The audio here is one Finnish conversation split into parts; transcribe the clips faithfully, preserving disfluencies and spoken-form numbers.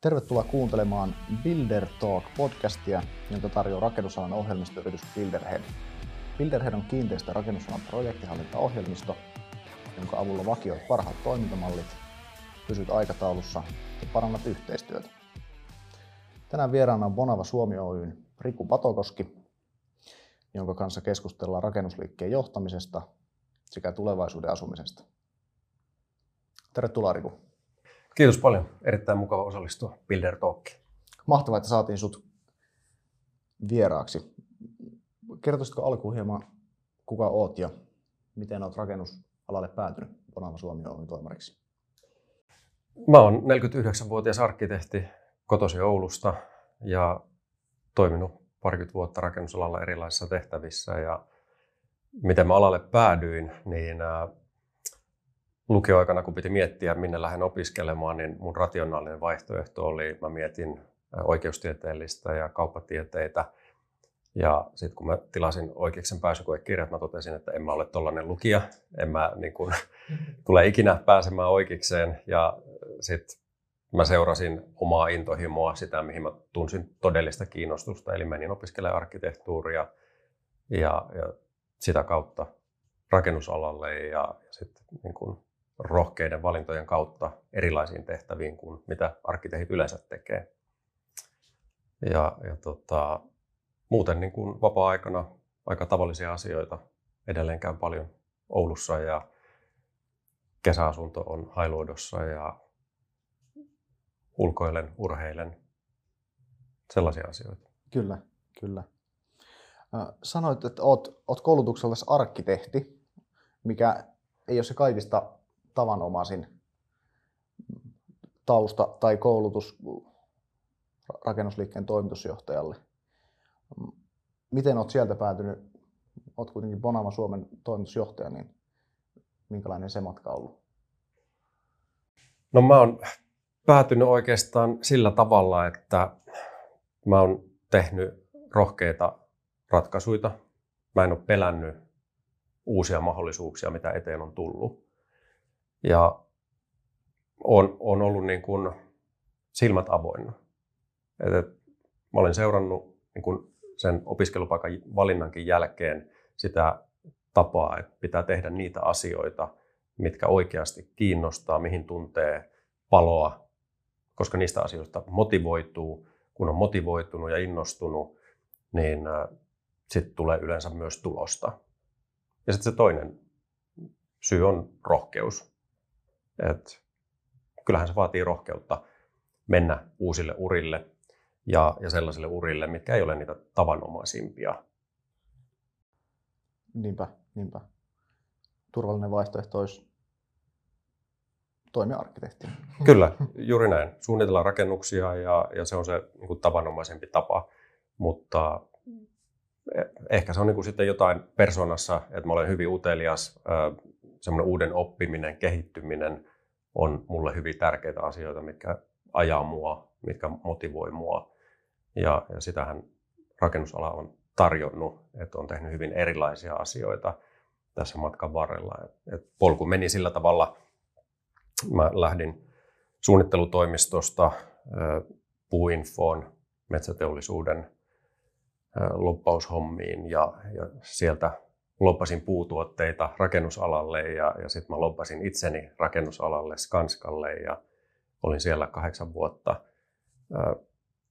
Tervetuloa kuuntelemaan Builder Talk-podcastia, jonka tarjoaa rakennusalan ohjelmistoyritys Builderhead. Builderhead on kiinteistö- ja rakennusalan projektihallintaohjelmisto, jonka avulla vakioit parhaat toimintamallit, pysyt aikataulussa ja parannat yhteistyötä. Tänään vieraana on Bonava Suomi Oyn Riku Patokoski, jonka kanssa keskustellaan rakennusliikkeen johtamisesta sekä tulevaisuuden asumisesta. Tervetuloa, Riku. Kiitos paljon. Erittäin mukava osallistua Builder Talkiin. Mahtavaa, että saatiin sut vieraaksi. Kertoisitko alkuun hieman, kuka oot ja miten oot rakennusalalle päätynyt Bonava Suomi Oyn toimariksi? Mä oon neljäkymmentäyhdeksänvuotias arkkitehti, kotoisin Oulusta ja toiminut parikymmentä vuotta rakennusalalla erilaisissa tehtävissä. Ja miten mä alalle päädyin, niin lukioaikana, kun piti miettiä, minne lähden opiskelemaan, niin mun rationaalinen vaihtoehto oli, mä mietin oikeustieteellistä ja kauppatieteitä. Ja sitten kun mä tilasin oikeuksen pääsykoekirjat, mä totesin, että en mä ole tollainen lukija, en mä niin kun, tule ikinä pääsemään oikeikseen. Ja sitten mä seurasin omaa intohimoa, sitä mihin mä tunsin todellista kiinnostusta, eli menin opiskelemaan arkkitehtuuria ja, ja sitä kautta rakennusalalle ja, ja sitten niin kun, rohkeiden valintojen kautta erilaisiin tehtäviin kuin mitä arkkitehdit yleensä tekee. Ja, ja tota, muuten niin kuin vapaa-aikana aika tavallisia asioita. Edelleen käyn paljon Oulussa ja kesäasunto on Hailuodossa ja ulkoilen, urheilen, sellaisia asioita. Kyllä, kyllä. Sanoit, että oot, oot koulutuksellasi arkkitehti, mikä ei ole se kaikista tavanomaisin tausta tai koulutus rakennusliikkeen toimitusjohtajalle. Miten olet sieltä päätynyt? Olet kuitenkin Bonava Suomen toimitusjohtaja, niin minkälainen se matka on ollut? No mä oon päätynyt oikeastaan sillä tavalla, että mä oon tehnyt rohkeita ratkaisuja. Mä en ole pelännyt uusia mahdollisuuksia, mitä eteen on tullut. Ja on, on ollut niin kuin silmät avoinna. Et, et, mä olin seurannut niin kuin sen opiskelupaikan valinnankin jälkeen sitä tapaa, että pitää tehdä niitä asioita, mitkä oikeasti kiinnostaa, mihin tuntee paloa, koska niistä asioista motivoituu. Kun on motivoitunut ja innostunut, niin sitten tulee yleensä myös tulosta. Ja sitten se toinen syy on rohkeus. Et kyllähän se vaatii rohkeutta mennä uusille urille ja, ja sellaisille urille, mitkä ei ole niitä tavanomaisimpia. Niinpä, niinpä. Turvallinen vaihtoehto olisi toimia arkkitehtinä. Kyllä, juuri näin. Suunnitellaan rakennuksia ja, ja se on se niin kuin tavanomaisempi tapa, mutta ehkä se on niin kuin sitten jotain persoonassa, että mä olen hyvin utelias. Semmoinen uuden oppiminen, kehittyminen on mulle hyvin tärkeitä asioita, mitkä ajaa mua, mitkä motivoi mua. Ja, ja sitähän rakennusala on tarjonnut, että on tehnyt hyvin erilaisia asioita tässä matkan varrella. Et, et polku meni sillä tavalla, mä lähdin suunnittelutoimistosta Puuinfoon, metsäteollisuuden lobbaushommiin ja, ja sieltä lobbasin puutuotteita rakennusalalle ja, ja sitten mä lobbasin itseni rakennusalalle Skanskalle ja olin siellä kahdeksan vuotta.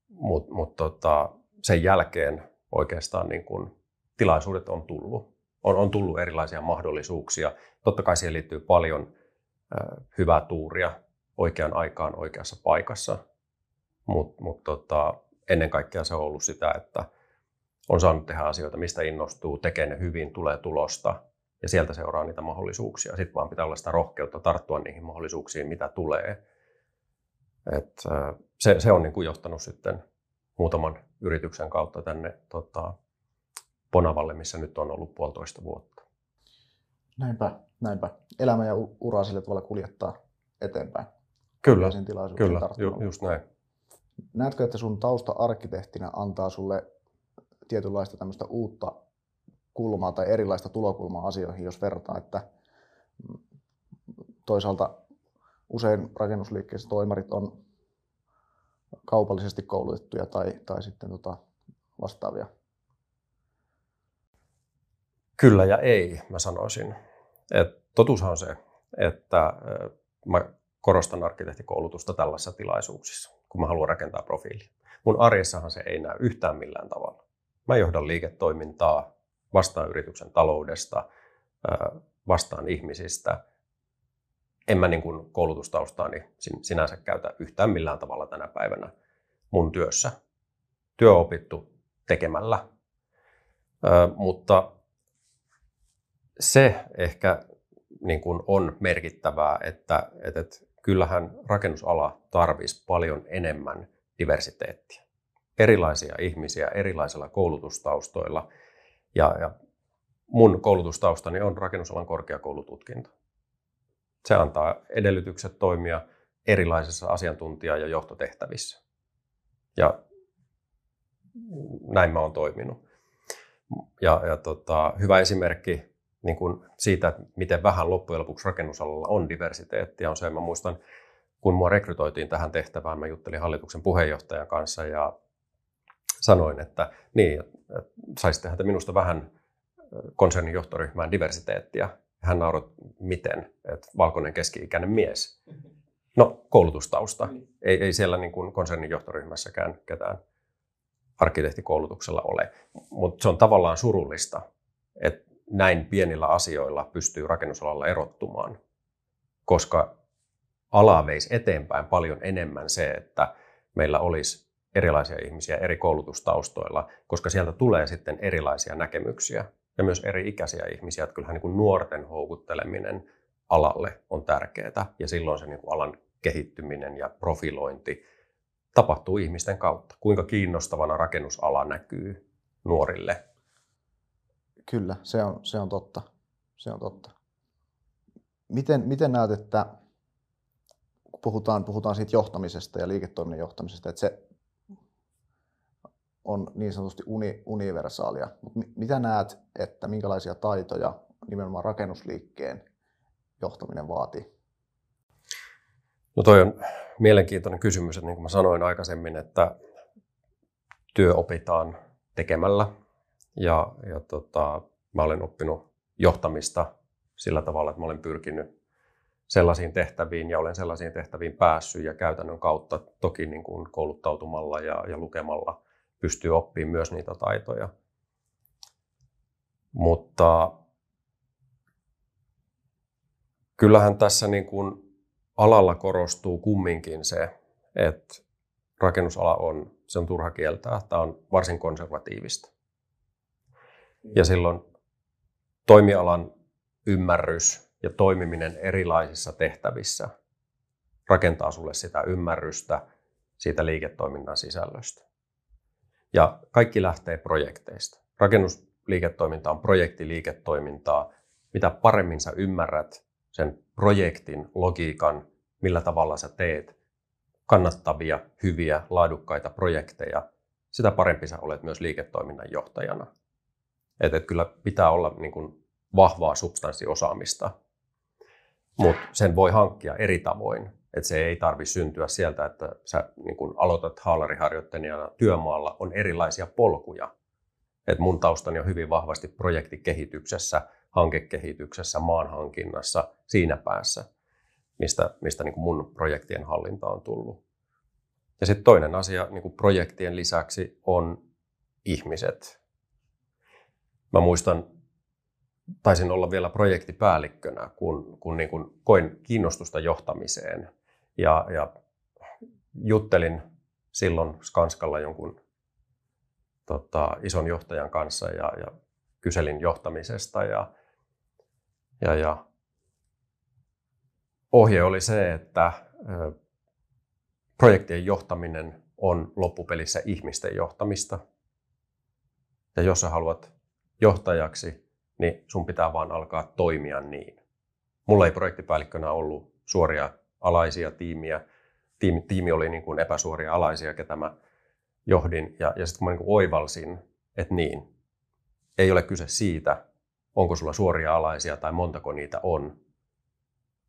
Mutta mut tota, sen jälkeen oikeastaan niin kun, tilaisuudet on tullut. On, on tullut erilaisia mahdollisuuksia. Totta kai siihen liittyy paljon ä, hyvää tuuria oikeaan aikaan oikeassa paikassa. Mutta mut, tota, ennen kaikkea se on ollut sitä, että on saanut tehdä asioita, mistä innostuu, tekee ne hyvin, tulee tulosta ja sieltä seuraa niitä mahdollisuuksia. Sitten vaan pitää olla sitä rohkeutta tarttua niihin mahdollisuuksiin, mitä tulee. Et se, se on niin kuin johtanut sitten muutaman yrityksen kautta tänne tota, Bonavalle, missä nyt on ollut puolitoista vuotta. Näinpä, näinpä. Elämä ja ura sillä tavalla kuljettaa eteenpäin. Kyllä, kyllä ju, just näin. Näetkö, että sun tausta arkkitehtinä antaa sulle tietynlaista tämmöistä uutta kulmaa tai erilaista tulokulmaa asioihin, jos verrataan, että toisaalta usein rakennusliikkeessä toimarit on kaupallisesti koulutettuja tai, tai sitten tota vastaavia? Kyllä ja ei, mä sanoisin. Et totuushan on se, että mä korostan arkkitehtikoulutusta tällaisissa tilaisuuksissa, kun mä haluan rakentaa profiilia. Mun arjessahan se ei näy yhtään millään tavalla. Mä johdan liiketoimintaa, vastaan yrityksen taloudesta, vastaan ihmisistä. En mä niin kuin koulutustaustaani sinänsä käytä yhtään millään tavalla tänä päivänä mun työssä. Työ on opittu tekemällä, mutta se ehkä niin kuin on merkittävää, että, että kyllähän rakennusala tarvitsisi paljon enemmän diversiteettiä. Erilaisia ihmisiä erilaisilla koulutustaustoilla. Ja, ja mun koulutustaustani on rakennusalan korkeakoulututkinto. Se antaa edellytykset toimia erilaisissa asiantuntija- ja johtotehtävissä. Ja näin mä oon toiminut. Ja, ja tota, hyvä esimerkki niin kuin siitä, että miten vähän loppujen lopuksi rakennusalalla on diversiteettiä, on se, mä muistan, kun mua rekrytoitiin tähän tehtävään, mä juttelin hallituksen puheenjohtajan kanssa ja sanoin, että niin, saisittehän te minusta vähän konsernin johtoryhmään diversiteettiä. Hän nauroi, miten, että valkoinen keski-ikäinen mies. No, koulutustausta. Ei, ei siellä niin kuin konsernin johtoryhmässäkään ketään arkkitehtikoulutuksella ole. Mutta se on tavallaan surullista, että näin pienillä asioilla pystyy rakennusalalla erottumaan, koska ala veisi eteenpäin paljon enemmän se, että meillä olisi erilaisia ihmisiä eri koulutustaustoilla, koska sieltä tulee sitten erilaisia näkemyksiä ja myös eri ikäisiä ihmisiä. Että kyllähän niin kuin nuorten houkutteleminen alalle on tärkeää ja silloin se niin kuin alan kehittyminen ja profilointi tapahtuu ihmisten kautta. Kuinka kiinnostavana rakennusala näkyy nuorille? Kyllä, se on, se on totta. Se on totta. Miten, miten näet, että kun puhutaan, puhutaan siitä johtamisesta ja liiketoiminnan johtamisesta, että se on niin sanotusti uni, universaalia. Mut mitä näet, että minkälaisia taitoja nimenomaan rakennusliikkeen johtaminen vaatii? No toi on mielenkiintoinen kysymys, että niin kuin mä sanoin aikaisemmin, että työ opitaan tekemällä. Ja, ja tota, mä olen oppinut johtamista sillä tavalla, että mä olen pyrkinyt sellaisiin tehtäviin ja olen sellaisiin tehtäviin päässyt ja käytännön kautta toki niin kuin kouluttautumalla ja, ja lukemalla pystyy oppimaan myös niitä taitoja. Mutta kyllähän tässä niin kuin alalla korostuu kumminkin se, että rakennusala on, se on turha kieltää, tämä on varsin konservatiivista. Ja silloin toimialan ymmärrys ja toimiminen erilaisissa tehtävissä rakentaa sulle sitä ymmärrystä siitä liiketoiminnan sisällöstä. Ja kaikki lähtee projekteista. Rakennusliiketoiminta on projektiliiketoimintaa. Mitä paremmin sä ymmärrät sen projektin logiikan, millä tavalla sä teet kannattavia, hyviä, laadukkaita projekteja, sitä parempi sä olet myös liiketoiminnan johtajana. Että et kyllä pitää olla niin kuin vahvaa substanssiosaamista, mutta sen voi hankkia eri tavoin. Että se ei tarvitse syntyä sieltä, että sä niin kun aloitat haalariharjoittelijana työmaalla, on erilaisia polkuja. Et mun taustani on hyvin vahvasti projektikehityksessä, hankekehityksessä, maanhankinnassa, siinä päässä, mistä, mistä niin kun mun projektien hallinta on tullut. Ja sitten toinen asia niin kun projektien lisäksi on ihmiset. Mä muistan, taisin olla vielä projektipäällikkönä, kun, kun, niin kun koin kiinnostusta johtamiseen. Ja, ja juttelin silloin Skanskalla jonkun tota, ison johtajan kanssa ja, ja kyselin johtamisesta. Ja, ja, ja ohje oli se, että ö, projektien johtaminen on loppupelissä ihmisten johtamista. Ja jos sä haluat johtajaksi, niin sun pitää vaan alkaa toimia niin. Mulla ei projektipäällikkönä ollut suoria alaisia tiimiä. Tiimi, tiimi oli niin kuin epäsuoria alaisia, ketä mä johdin. Ja, ja sitten kun mä niin kuin oivalsin, että niin, ei ole kyse siitä, onko sulla suoria alaisia tai montako niitä on.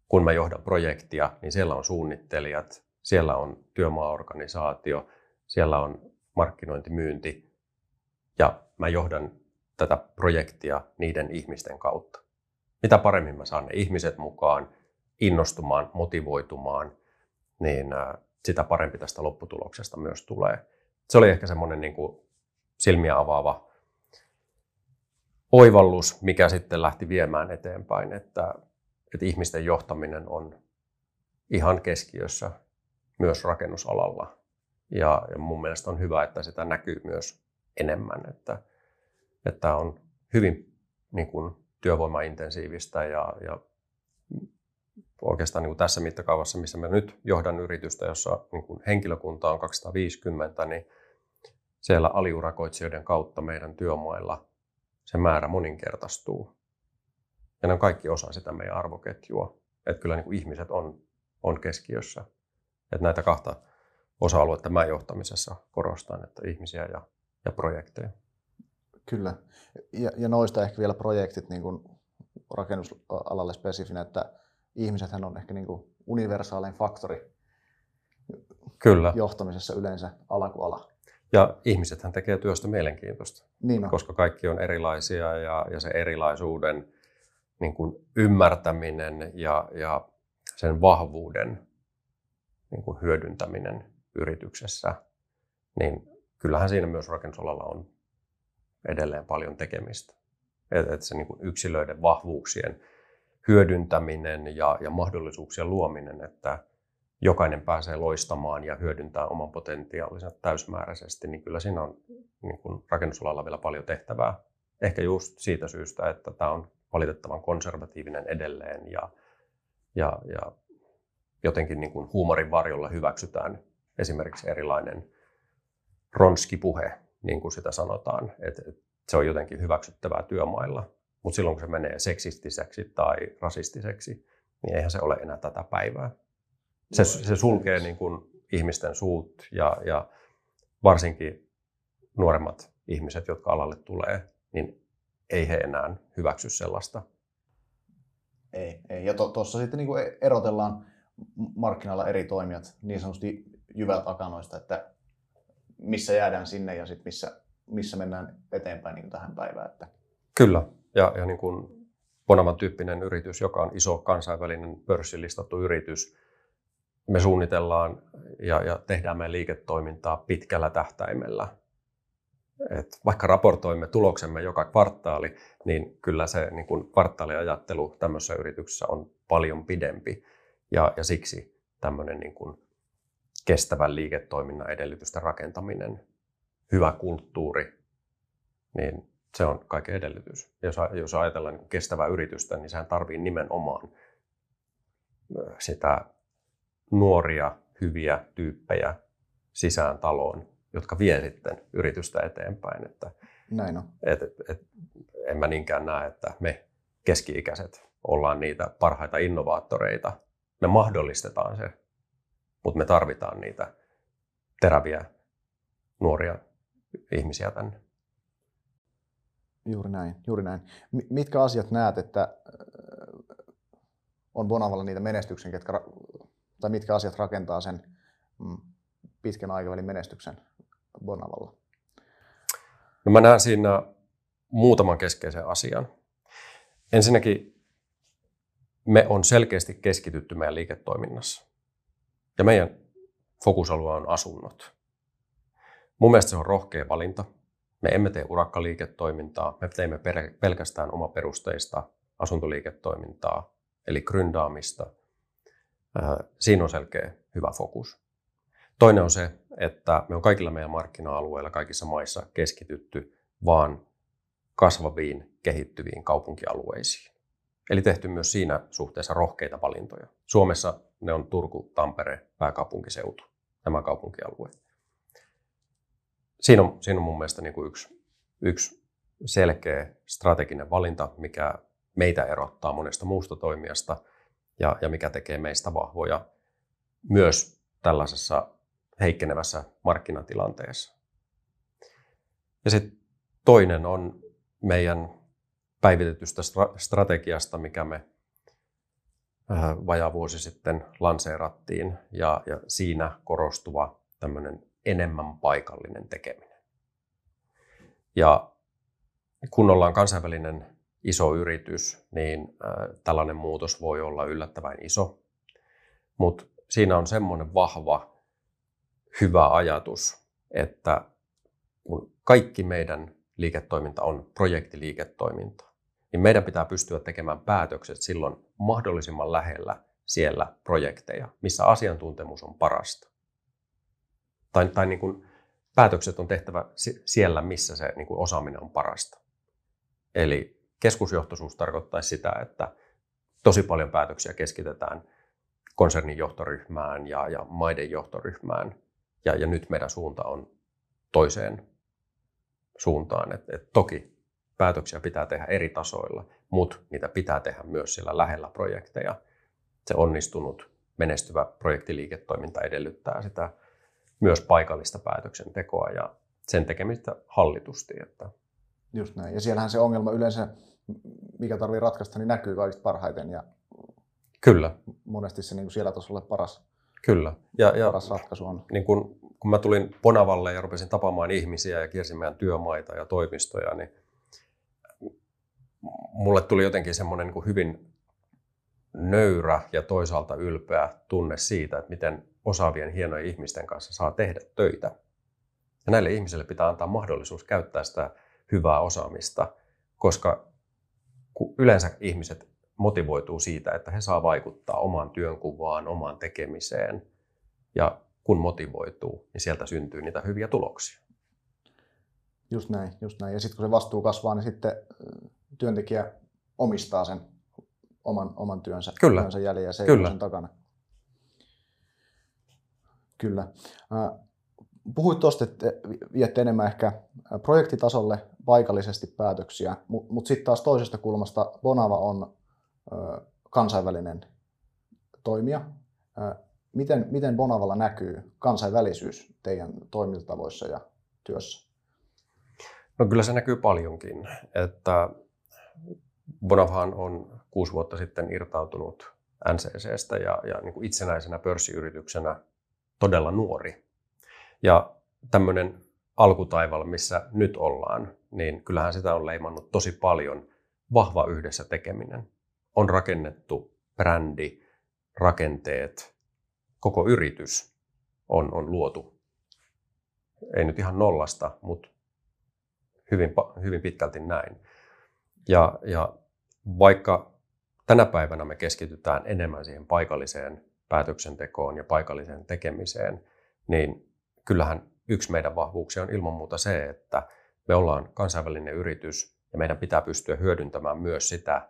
Kun mä johdan projektia, niin siellä on suunnittelijat, Siellä on työmaaorganisaatio, siellä on markkinointimyynti ja mä johdan tätä projektia niiden ihmisten kautta. Mitä paremmin mä saan ne ihmiset mukaan, innostumaan, motivoitumaan, niin sitä parempi tästä lopputuloksesta myös tulee. Se oli ehkä semmoinen niin kuin silmiä avaava oivallus, mikä sitten lähti viemään eteenpäin, että, että ihmisten johtaminen on ihan keskiössä myös rakennusalalla. Ja, ja mun mielestä on hyvä, että sitä näkyy myös enemmän, että, että on hyvin niin kuin työvoimaintensiivistä ja, ja oikeastaan niin kuin tässä mittakaavassa, missä mä nyt johdan yritystä, jossa niin kuin henkilökunta on kaksisataaviisikymmentä, niin siellä aliurakoitsijoiden kautta meidän työmailla se määrä moninkertaistuu. Ja ne on kaikki osa sitä meidän arvoketjua. Että kyllä niin kuin ihmiset on, on keskiössä. Että näitä kahta osa-aluetta mä johtamisessa korostan, että ihmisiä ja, ja projekteja. Kyllä. Ja, ja noista ehkä vielä projektit niin kuin rakennusalalle spesifinä, että ihmisethän on ehkä niin kuin universaalein faktori kyllä johtamisessa yleensä ala kuin ala. Ja ihmisethän tekee työstä mielenkiintoista, niin koska kaikki on erilaisia ja, ja se erilaisuuden niin kuin ymmärtäminen ja, ja sen vahvuuden niin kuin hyödyntäminen yrityksessä, niin kyllähän siinä myös rakennusalalla on edelleen paljon tekemistä. Että et se niin kuin yksilöiden vahvuuksien hyödyntäminen ja, ja mahdollisuuksien luominen, että jokainen pääsee loistamaan ja hyödyntämään oman potentiaalinsa täysmääräisesti, niin kyllä siinä on niin kuin rakennusalalla vielä paljon tehtävää. Ehkä just siitä syystä, että tämä on valitettavan konservatiivinen edelleen ja, ja, ja jotenkin niin kuin huumorin varjolla hyväksytään esimerkiksi erilainen ronskipuhe, niin kuin sitä sanotaan, että se on jotenkin hyväksyttävää työmailla. Mutta silloin, kun se menee seksistiseksi tai rasistiseksi, niin eihän se ole enää tätä päivää. Se, se sulkee niin kuin ihmisten suut ja, ja varsinkin nuoremmat ihmiset, jotka alalle tulee, niin ei he enää hyväksy sellaista. Ei, ei. Ja tuossa to, sitten niin kuin erotellaan markkinoilla eri toimijat niin sanotusti jyvät akanoista, että missä jäädään sinne ja sit missä, missä mennään eteenpäin niin tähän päivään. Että... Kyllä. Ja, ja niin kuin Bonavan tyyppinen yritys, joka on iso kansainvälinen pörssilistattu yritys, me suunnitellaan ja, ja tehdään meidän liiketoimintaa pitkällä tähtäimellä. Et vaikka raportoimme tuloksemme joka kvartaali, niin kyllä se niin kuin kvartaaliajattelu tämmöisessä yrityksessä on paljon pidempi. Ja, ja siksi tämmöinen niin kuin kestävän liiketoiminnan edellytysten rakentaminen, hyvä kulttuuri, niin se on kaiken edellytys. Jos, jos ajatellaan niin kuin kestävää yritystä, niin sehän tarvii nimenomaan sitä nuoria, hyviä tyyppejä sisään taloon, jotka vie sitten yritystä eteenpäin. Että, näin on. Et, et, et, en mä niinkään näe, että me keski-ikäiset ollaan niitä parhaita innovaattoreita. Me mahdollistetaan se, mutta me tarvitaan niitä teräviä nuoria ihmisiä tänne. Juuri näin, juuri näin. Mitkä asiat näet, että on Bonavalla niitä menestyksen, ketkä, tai mitkä asiat rakentaa sen pitkän aikavälin menestyksen Bonavalla? No mä näen siinä muutaman keskeisen asian. Ensinnäkin me on selkeästi keskitytty meidän liiketoiminnassa. Ja meidän fokusalue on asunnot. Mun mielestä se on rohkea valinta. Me emme tee urakkaliiketoimintaa, me teemme pelkästään omaperusteista asuntoliiketoimintaa, eli gryndaamista. Siinä on selkeä hyvä fokus. Toinen on se, että me on kaikilla meidän markkina-alueilla, kaikissa maissa keskitytty vaan kasvaviin, kehittyviin kaupunkialueisiin. Eli tehty myös siinä suhteessa rohkeita valintoja. Suomessa ne on Turku, Tampere, pääkaupunkiseutu, nämä kaupunkialueet. Siinä on, siinä on mun mielestä niin kuin yksi, yksi selkeä strateginen valinta, mikä meitä erottaa monesta muusta toimijasta ja, ja mikä tekee meistä vahvoja myös tällaisessa heikkenevässä markkinatilanteessa. Ja sitten toinen on meidän päivitetystä strategiasta, mikä me vajaa vuosi sitten lanseerattiin ja, ja siinä korostuva tämmöinen enemmän paikallinen tekeminen. Ja kun ollaan kansainvälinen iso yritys, niin tällainen muutos voi olla yllättävän iso, mutta siinä on semmoinen vahva, hyvä ajatus, että kun kaikki meidän liiketoiminta on projektiliiketoiminta, niin meidän pitää pystyä tekemään päätökset silloin mahdollisimman lähellä siellä projekteja, missä asiantuntemus on parasta. Tai, tai niin kuin päätökset on tehtävä siellä, missä se niin kuin osaaminen on parasta. Eli keskusjohtoisuus tarkoittaisi sitä, että tosi paljon päätöksiä keskitetään konsernin johtoryhmään ja, ja maiden johtoryhmään. Ja, ja nyt meidän suunta on toiseen suuntaan. Et, et toki päätöksiä pitää tehdä eri tasoilla, mutta niitä pitää tehdä myös siellä lähellä projekteja. Se onnistunut, menestyvä projektiliiketoiminta edellyttää sitä myös paikallista päätöksentekoa ja sen tekemistä hallitusti. Että just näin. Ja siellähän se ongelma yleensä, mikä tarvii ratkaista, niin näkyy kaikista parhaiten. Ja kyllä. Monesti se niin kuin siellä tasolla paras, kyllä. Ja, ja paras ratkaisu on. Niin kun, kun mä tulin Bonavalle ja rupesin tapaamaan ihmisiä ja kiersin meidän työmaita ja toimistoja, niin mulle tuli jotenkin semmoinen niin kuin hyvin nöyrä ja toisaalta ylpeä tunne siitä, että miten osaavien hienojen ihmisten kanssa saa tehdä töitä. Ja näille ihmisille pitää antaa mahdollisuus käyttää sitä hyvää osaamista, koska yleensä ihmiset motivoituu siitä, että he saa vaikuttaa omaan työnkuvaan, omaan tekemiseen. Ja kun motivoituu, niin sieltä syntyy niitä hyviä tuloksia. Just näin, just näin. Ja sitten kun se vastuu kasvaa, niin sitten työntekijä omistaa sen oman, oman työnsä, työnsä jäljen ja seikkailun sen takana. Kyllä. Puhuit tuosta, että viette enemmän ehkä projektitasolle paikallisesti päätöksiä, mutta sitten taas toisesta kulmasta Bonava on kansainvälinen toimija. Miten, miten Bonavalla näkyy kansainvälisyys teidän toimintatavoissa ja työssä? No kyllä se näkyy paljonkin, että Bonavahan on kuusi vuotta sitten irtautunut N C C:stä ja, ja niin kuin itsenäisenä pörssiyrityksenä todella nuori. Ja tämmöinen alkutaival, missä nyt ollaan, niin kyllähän sitä on leimannut tosi paljon vahva yhdessä tekeminen. On rakennettu brändi, rakenteet, koko yritys on, on luotu. Ei nyt ihan nollasta, mutta hyvin, hyvin pitkälti näin. Ja, ja vaikka tänä päivänä me keskitytään enemmän siihen paikalliseen päätöksentekoon ja paikalliseen tekemiseen, niin kyllähän yksi meidän vahvuuksia on ilman muuta se, että me ollaan kansainvälinen yritys ja meidän pitää pystyä hyödyntämään myös sitä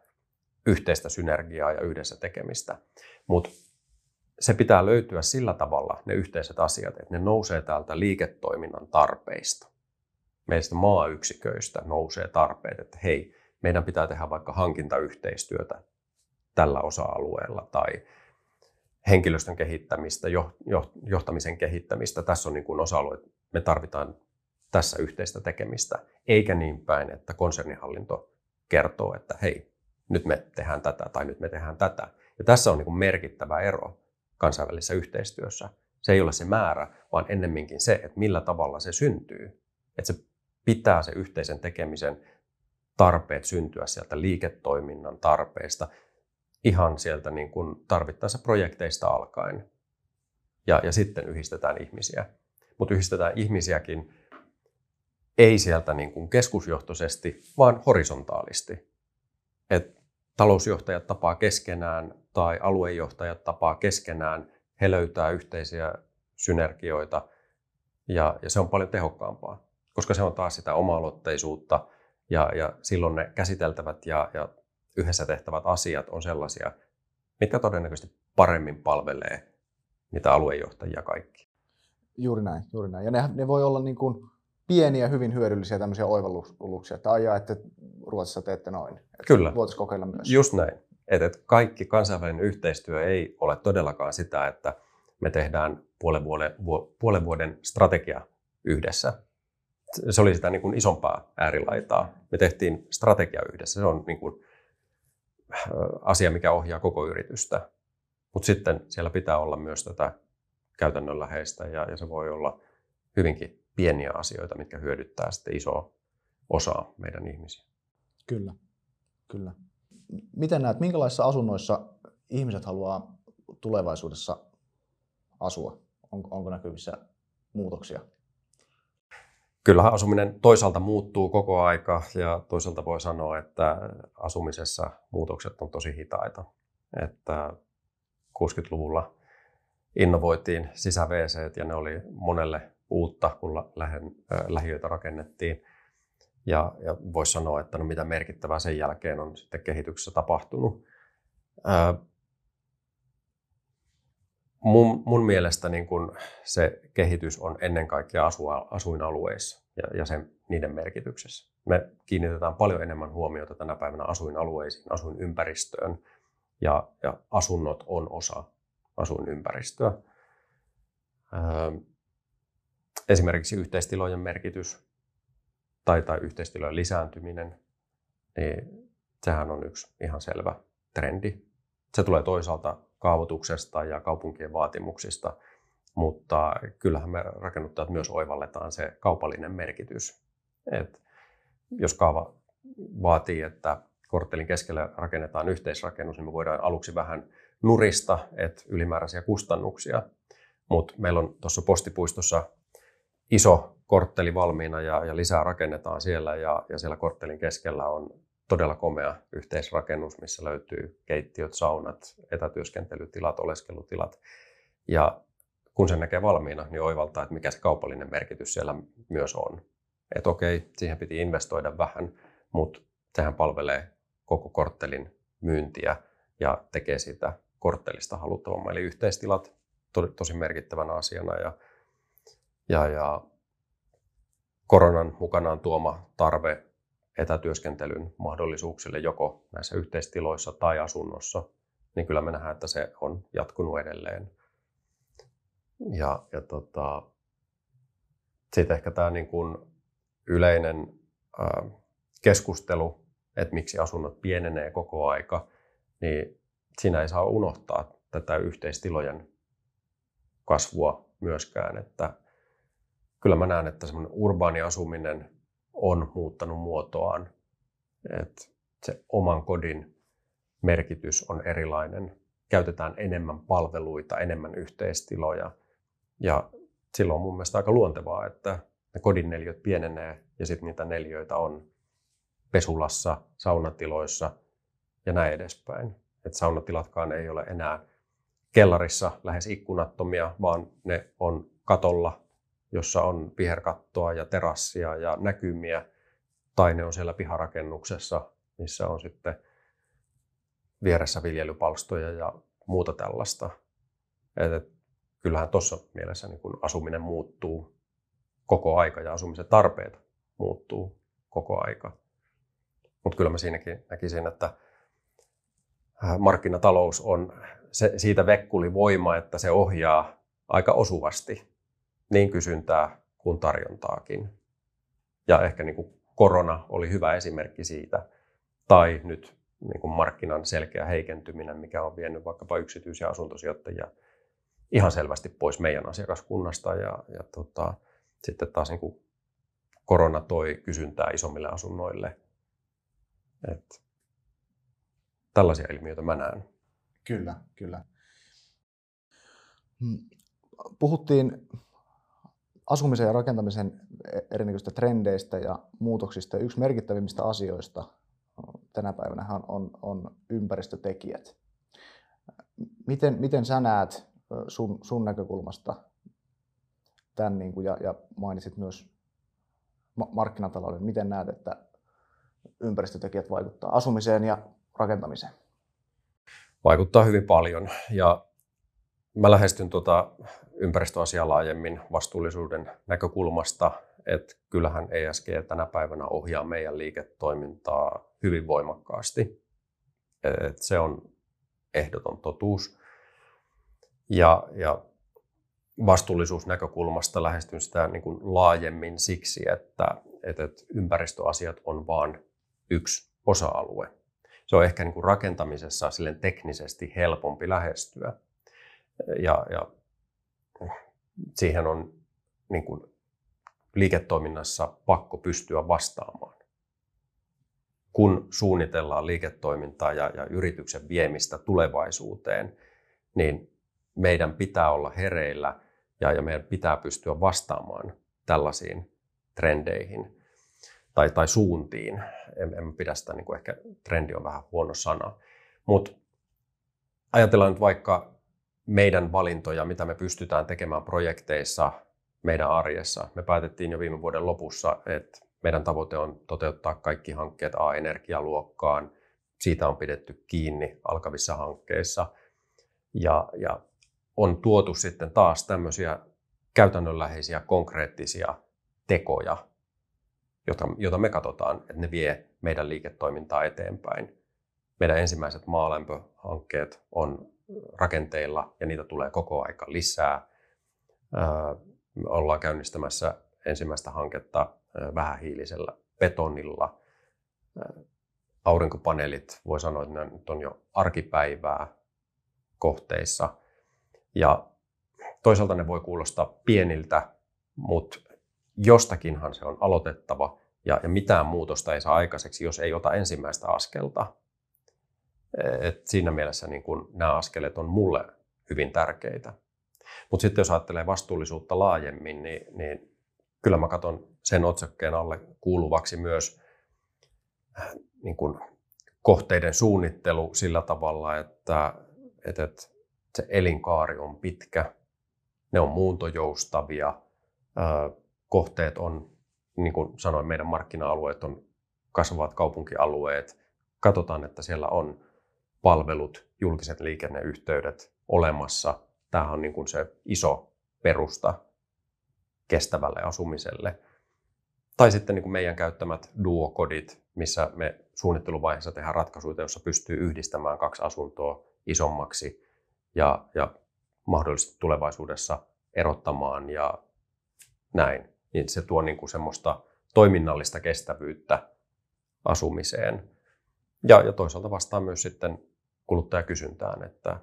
yhteistä synergiaa ja yhdessä tekemistä. Mutta se pitää löytyä sillä tavalla, ne yhteiset asiat, että ne nousee täältä liiketoiminnan tarpeista. Meistä maayksiköistä nousee tarpeet, että hei, meidän pitää tehdä vaikka hankintayhteistyötä tällä osa-alueella tai henkilöstön kehittämistä, johtamisen kehittämistä. Tässä on niin kuin osa-alue, että me tarvitaan tässä yhteistä tekemistä, eikä niin päin, että konsernihallinto kertoo, että hei, nyt me tehdään tätä tai nyt me tehdään tätä. Ja tässä on niin kuin merkittävä ero kansainvälisessä yhteistyössä. Se ei ole se määrä, vaan ennemminkin se, että millä tavalla se syntyy. Että se pitää se yhteisen tekemisen tarpeet syntyä sieltä liiketoiminnan tarpeista, ihan sieltä niin kuin tarvittaessa projekteista alkaen. Ja, ja sitten yhdistetään ihmisiä. Mutta yhdistetään ihmisiäkin ei sieltä niin kuin keskusjohtoisesti, vaan horisontaalisti. Et talousjohtajat tapaa keskenään tai aluejohtajat tapaa keskenään. He löytää yhteisiä synergioita ja, ja se on paljon tehokkaampaa, koska se on taas sitä oma-aloitteisuutta ja, ja silloin ne käsiteltävät ja, ja yhdessä tehtävät asiat on sellaisia, mitkä todennäköisesti paremmin palvelee niitä aluejohtajia kaikki. Juuri näin, juuri näin. Ja ne, ne voi olla niin kuin pieniä, hyvin hyödyllisiä tämmöisiä oivalluksia, että ajaa, että Ruotsissa teette noin. Kyllä. Voitaisiin kokeilla myös. Just näin. Et, et kaikki kansainvälinen yhteistyö ei ole todellakaan sitä, että me tehdään puolen vuoden, puolen vuoden strategia yhdessä. Se oli sitä niin kuin isompaa äärilaitaa. Me tehtiin strategia yhdessä. Se on niin kuin asia, mikä ohjaa koko yritystä. Mutta sitten siellä pitää olla myös tätä käytännönläheistä ja, ja se voi olla hyvinkin pieniä asioita, mitkä hyödyttää sitten isoa osaa meidän ihmisiä. Kyllä, kyllä. Miten näet, minkälaisissa asunnoissa ihmiset haluaa tulevaisuudessa asua? On, onko näkyvissä muutoksia? Kyllähän asuminen toisaalta muuttuu koko aika ja toisaalta voi sanoa, että asumisessa muutokset on tosi hitaita. Että kuusikymmentäluvulla innovoitiin sisäveeseet ja ne oli monelle uutta, kun lähen, äh, lähiöitä rakennettiin. Ja, ja voisi sanoa, että no mitä merkittävää sen jälkeen on sitten kehityksessä tapahtunut. Ää, mun, mun mielestä niin kun se kehitys on ennen kaikkea asua, asuinalueissa ja, ja sen, niiden merkityksessä. Me kiinnitetään paljon enemmän huomiota tänä päivänä asuinalueisiin, asuinympäristöön ja, ja asunnot on osa asuinympäristöä. Ää, esimerkiksi yhteistilojen merkitys. Tai, tai yhteistilojen lisääntyminen, niin sehän on yksi ihan selvä trendi. Se tulee toisaalta kaavoituksesta ja kaupunkien vaatimuksista, mutta kyllähän me rakennuttajat myös oivalletaan se kaupallinen merkitys. Et jos kaava vaatii, että korttelin keskellä rakennetaan yhteisrakennus, niin me voidaan aluksi vähän nurista, että ylimääräisiä kustannuksia, mutta meillä on tuossa Postipuistossa iso kortteli valmiina ja, ja lisää rakennetaan siellä ja, ja siellä korttelin keskellä on todella komea yhteisrakennus, missä löytyy keittiöt, saunat, etätyöskentelytilat, oleskelutilat. Ja kun sen näkee valmiina, niin oivaltaa, että mikä se kaupallinen merkitys siellä myös on. Että okei, siihen piti investoida vähän, mutta sehän palvelee koko korttelin myyntiä ja tekee siitä korttelista haluttavamman. Eli yhteistilat to, tosi merkittävänä asiana ja Ja, ja koronan mukanaan tuoma tarve etätyöskentelyn mahdollisuuksille joko näissä yhteistiloissa tai asunnossa, niin kyllä me nähdään, että se on jatkunut edelleen. Ja, ja tota, sitten ehkä tämä niin kuin yleinen ää, keskustelu, että miksi asunnot pienenee koko aika, niin siinä ei saa unohtaa tätä yhteistilojen kasvua myöskään, että kyllä mä näen, että semmoinen urbaani asuminen on muuttanut muotoaan. Et se oman kodin merkitys on erilainen. Käytetään enemmän palveluita, enemmän yhteistiloja. Ja silloin on mun mielestä aika luontevaa, että ne kodin neliöt pienenee ja sitten niitä neliöitä on pesulassa, saunatiloissa ja näin edespäin. Et saunatilatkaan ei ole enää kellarissa lähes ikkunattomia, vaan ne on katolla, jossa on viherkattoa ja terassia ja näkymiä, tai ne on siellä piharakennuksessa, missä on sitten vieressä viljelypalstoja ja muuta tällaista. Et kyllähän tuossa mielessä niin kun asuminen muuttuu koko aika ja asumisen tarpeet muuttuu koko aika. Mutta kyllä mä siinäkin näkisin, että markkinatalous on se, siitä vekkulivoima, että se ohjaa aika osuvasti niin kysyntää kuin tarjontaakin. Ja ehkä niin kuin korona oli hyvä esimerkki siitä. Tai nyt niin kuin markkinan selkeä heikentyminen, mikä on vienyt vaikkapa yksityisiä asuntosijoittajia ihan selvästi pois meidän asiakaskunnasta. Ja, ja tota, sitten taas niin kuin korona toi kysyntää isommille asunnoille. Et tällaisia ilmiöitä mä näen. Kyllä, kyllä. Puhuttiin asumisen ja rakentamisen erinäköisistä trendeistä ja muutoksista. Yksi merkittävimmistä asioista tänä päivänä on, on ympäristötekijät. Miten, miten sä näet sun, sun näkökulmasta tämän, niin kuin, ja, ja mainitsit myös markkinatalouden, miten näet, että ympäristötekijät vaikuttavat asumiseen ja rakentamiseen? Vaikuttaa hyvin paljon. Ja mä lähestyn tuota ympäristöasiaa laajemmin vastuullisuuden näkökulmasta, että kyllähän E S G tänä päivänä ohjaa meidän liiketoimintaa hyvin voimakkaasti. Et se on ehdoton totuus. Ja, ja vastuullisuusnäkökulmasta lähestyn sitä niin kuin laajemmin siksi, että, että ympäristöasiat on vain yksi osa-alue. se on ehkä niin kuin rakentamisessa silleen teknisesti helpompi lähestyä. Ja, ja siihen on niin kuin liiketoiminnassa pakko pystyä vastaamaan. Kun suunnitellaan liiketoimintaa ja, ja yrityksen viemistä tulevaisuuteen, niin meidän pitää olla hereillä ja, ja meidän pitää pystyä vastaamaan tällaisiin trendeihin tai, tai suuntiin. En, en pidä sitä, niin kuin ehkä trendi on vähän huono sana. Mutta ajatellaan nyt vaikka meidän valintoja, mitä me pystytään tekemään projekteissa meidän arjessa. Me päätettiin jo viime vuoden lopussa, että meidän tavoite on toteuttaa kaikki hankkeet A-energialuokkaan. Siitä on pidetty kiinni alkavissa hankkeissa. Ja, ja on tuotu sitten taas tämmöisiä käytännönläheisiä, konkreettisia tekoja, jota, jota me katsotaan, että ne vie meidän liiketoimintaa eteenpäin. Meidän ensimmäiset maalämpöhankkeet on rakenteilla ja niitä tulee koko aika lisää. Me ollaan käynnistämässä ensimmäistä hanketta vähähiilisellä betonilla. Aurinkopaneelit, voi sanoa, että ne nyt on jo arkipäivää kohteissa. Ja toisaalta ne voi kuulostaa pieniltä, mutta jostakinhan se on aloitettava ja, ja mitään muutosta ei saa aikaiseksi, jos ei ota ensimmäistä askelta. Et siinä mielessä niin kun nämä askelet on mulle hyvin tärkeitä. Mutta sitten jos ajattelee vastuullisuutta laajemmin, niin, niin kyllä mä katson sen otsakkeen alle kuuluvaksi myös niin kun kohteiden suunnittelu sillä tavalla, että, että se elinkaari on pitkä, ne on muuntojoustavia, kohteet on, niin kuin sanoin, meidän markkina-alueet on kasvavat kaupunkialueet, katsotaan, että siellä on palvelut, julkiset liikenneyhteydet olemassa. Tämähän on niin kuin se iso perusta kestävälle asumiselle. Tai sitten niin kuin meidän käyttämät D U O-kodit, missä me suunnitteluvaiheessa tehdään ratkaisuja, jossa pystyy yhdistämään kaksi asuntoa isommaksi ja, ja mahdollisesti tulevaisuudessa erottamaan ja näin. Niin se tuo niin kuin semmoista toiminnallista kestävyyttä asumiseen. Ja, ja toisaalta vastaa myös sitten kuluttajakysyntään, että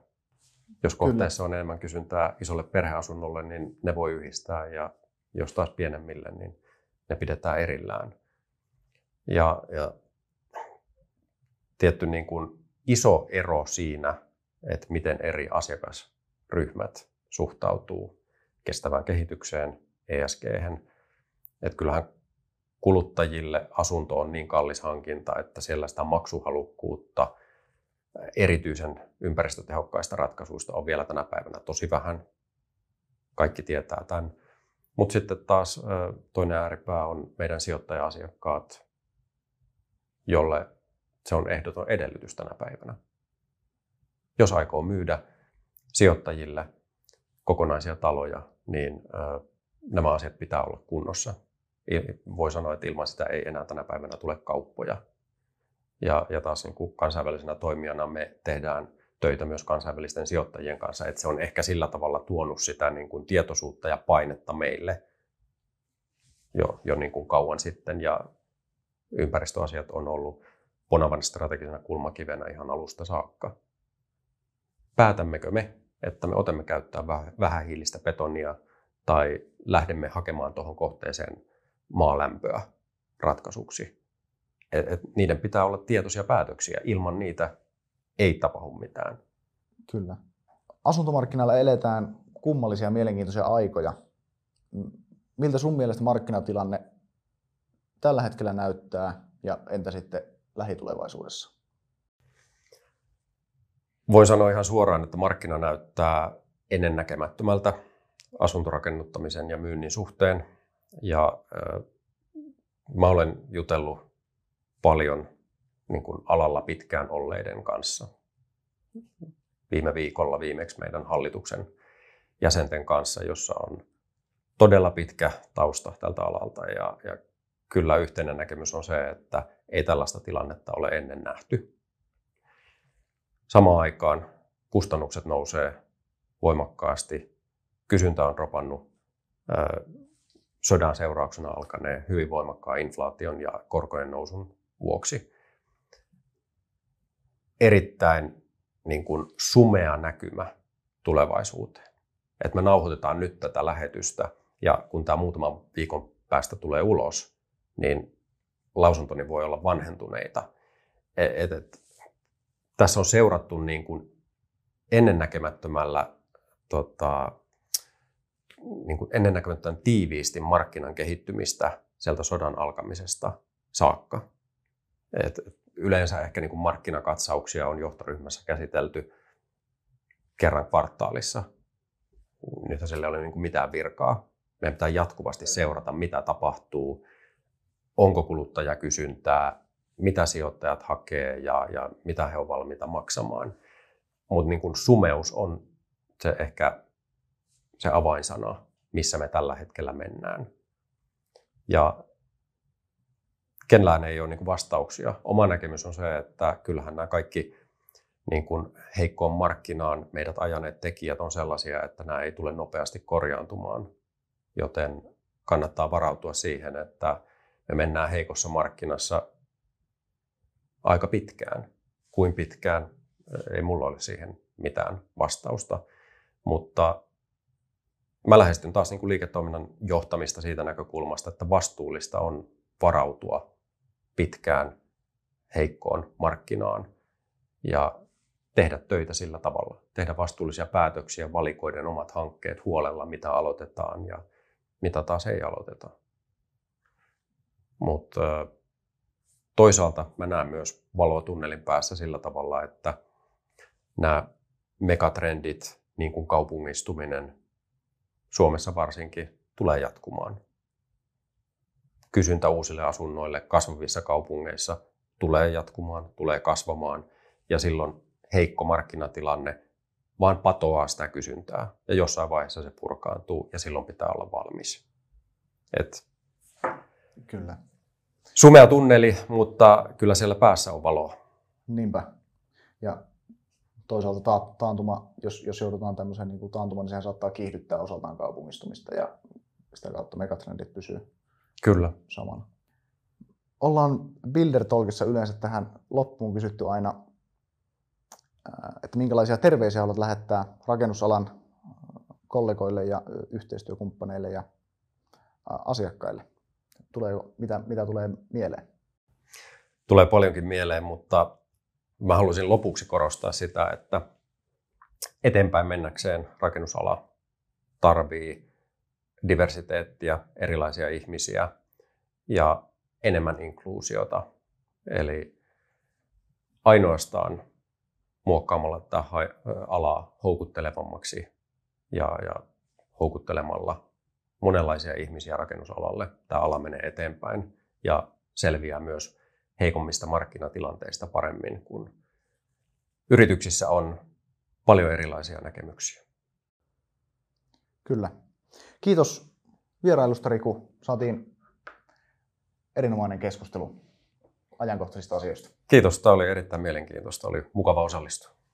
jos kohteessa on enemmän kysyntää isolle perheasunnolle, niin ne voi yhdistää, ja jos taas pienemmille, niin ne pidetään erillään. Ja, ja tietty niin kuin iso ero siinä, että miten eri asiakasryhmät suhtautuu kestävään kehitykseen, E S G:hen. Että kyllähän kuluttajille asunto on niin kallis hankinta, että siellä sitä maksuhalukkuutta erityisen ympäristötehokkaista ratkaisuista on vielä tänä päivänä tosi vähän. Kaikki tietää tämän. Mutta sitten taas toinen ääripää on meidän sijoittaja-asiakkaat, jolle se on ehdoton edellytys tänä päivänä. Jos aikoo myydä sijoittajille kokonaisia taloja, niin nämä asiat pitää olla kunnossa. Voi sanoa, että ilman sitä ei enää tänä päivänä tule kauppoja. Ja, ja taas niin kuin kansainvälisenä toimijana me tehdään töitä myös kansainvälisten sijoittajien kanssa, että se on ehkä sillä tavalla tuonut sitä niin kuin tietoisuutta ja painetta meille jo, jo niin kuin kauan sitten. Ja ympäristöasiat on ollut Bonavan strategisena kulmakivenä ihan alusta saakka. Päätämmekö me, että me otamme käyttöön vähähiilistä betonia tai lähdemme hakemaan tuohon kohteeseen maalämpöä ratkaisuksi? Et, et niiden pitää olla tietoisia päätöksiä. Ilman niitä ei tapahdu mitään. Kyllä. Asuntomarkkinoilla eletään kummallisia mielenkiintoisia aikoja. Miltä sun mielestä markkinatilanne tällä hetkellä näyttää ja entä sitten lähitulevaisuudessa? Voin sanoa ihan suoraan, että markkina näyttää ennennäkemättömältä asuntorakennuttamisen ja myynnin suhteen. Ja, äh, mä olen jutellut paljon niin kuin alalla pitkään olleiden kanssa. Viime viikolla viimeksi meidän hallituksen jäsenten kanssa, jossa on todella pitkä tausta tältä alalta. Ja, ja kyllä yhteinen näkemys on se, että ei tällaista tilannetta ole ennen nähty. Samaan aikaan kustannukset nousee voimakkaasti, kysyntä on dropannut, sodan seurauksena alkaneen hyvin voimakkaan inflaation ja korkojen nousun vuoksi. erittäin niin kuin sumea näkymä tulevaisuuteen. Että me nauhoitetaan nyt tätä lähetystä ja kun tämä muutaman viikon päästä tulee ulos, niin lausuntoni voi olla vanhentuneita. Et, et, tässä on seurattu niin kuin ennennäkemättömällä tota, niin kuin ennennäkemättömän tiiviisti markkinan kehittymistä sieltä sodan alkamisesta saakka. Et yleensä ehkä niin kuin markkinakatsauksia on johtoryhmässä käsitelty kerran kvartaalissa. Nythän sillä ei ole niin kuin mitään virkaa. Meidän pitää jatkuvasti seurata, mitä tapahtuu, onko kuluttajakysyntää, mitä sijoittajat hakee ja, ja mitä he ovat valmiita maksamaan. Mutta niin kuin sumeus on se ehkä se avainsana, missä me tällä hetkellä mennään. Ja kenellään ei ole niin kuin vastauksia. Oma näkemys on se, että kyllähän nämä kaikki niin kuin heikkoon markkinaan meidät ajaneet tekijät on sellaisia, että nämä ei tule nopeasti korjaantumaan. Joten kannattaa varautua siihen, että me mennään heikossa markkinassa aika pitkään. Kuin pitkään, ei mulla ole siihen mitään vastausta. Mutta mä lähestyn taas niin kuin liiketoiminnan johtamista siitä näkökulmasta, että vastuullista on varautua pitkään heikkoon markkinaan ja tehdä töitä sillä tavalla. Tehdä vastuullisia päätöksiä valikoiden omat hankkeet huolella, mitä aloitetaan ja mitä taas ei aloiteta. Mutta toisaalta mä näen myös valoa tunnelin päässä sillä tavalla, että nämä megatrendit, niin kuin kaupungistuminen, Suomessa varsinkin, tulee jatkumaan. Kysyntä uusille asunnoille kasvavissa kaupungeissa tulee jatkumaan, tulee kasvamaan ja silloin heikko markkinatilanne vaan patoaa sitä kysyntää ja jossain vaiheessa se purkaantuu ja silloin pitää olla valmis. Et kyllä. Sumea tunneli, mutta kyllä siellä päässä on valoa. Niinpä. Ja toisaalta ta- taantuma, jos, jos joudutaan tämmöiseen niin kuin taantumaan, niin sehän saattaa kiihdyttää osaltaan kaupungistumista ja sitä kautta megatrendit pysyy kyllä samana. Ollaan Builder Talkissa yleensä tähän loppuun kysytty aina, että minkälaisia terveisiä haluat lähettää rakennusalan kollegoille ja yhteistyökumppaneille ja asiakkaille? Tuleeko, mitä, mitä tulee mieleen? Tulee paljonkin mieleen, mutta mä haluaisin lopuksi korostaa sitä, että eteenpäin mennäkseen rakennusala tarvii diversiteettiä, erilaisia ihmisiä ja enemmän inkluusiota. Eli ainoastaan muokkaamalla tätä alaa houkuttelevammaksi ja, ja houkuttelemalla monenlaisia ihmisiä rakennusalalle. Tämä ala menee eteenpäin ja selviää myös heikommista markkinatilanteista paremmin, kun yrityksissä on paljon erilaisia näkemyksiä. Kyllä. Kiitos vierailusta, Riku. Saatiin erinomainen keskustelu ajankohtaisista asioista. Kiitos. Tämä oli erittäin mielenkiintoista. Oli mukava osallistua.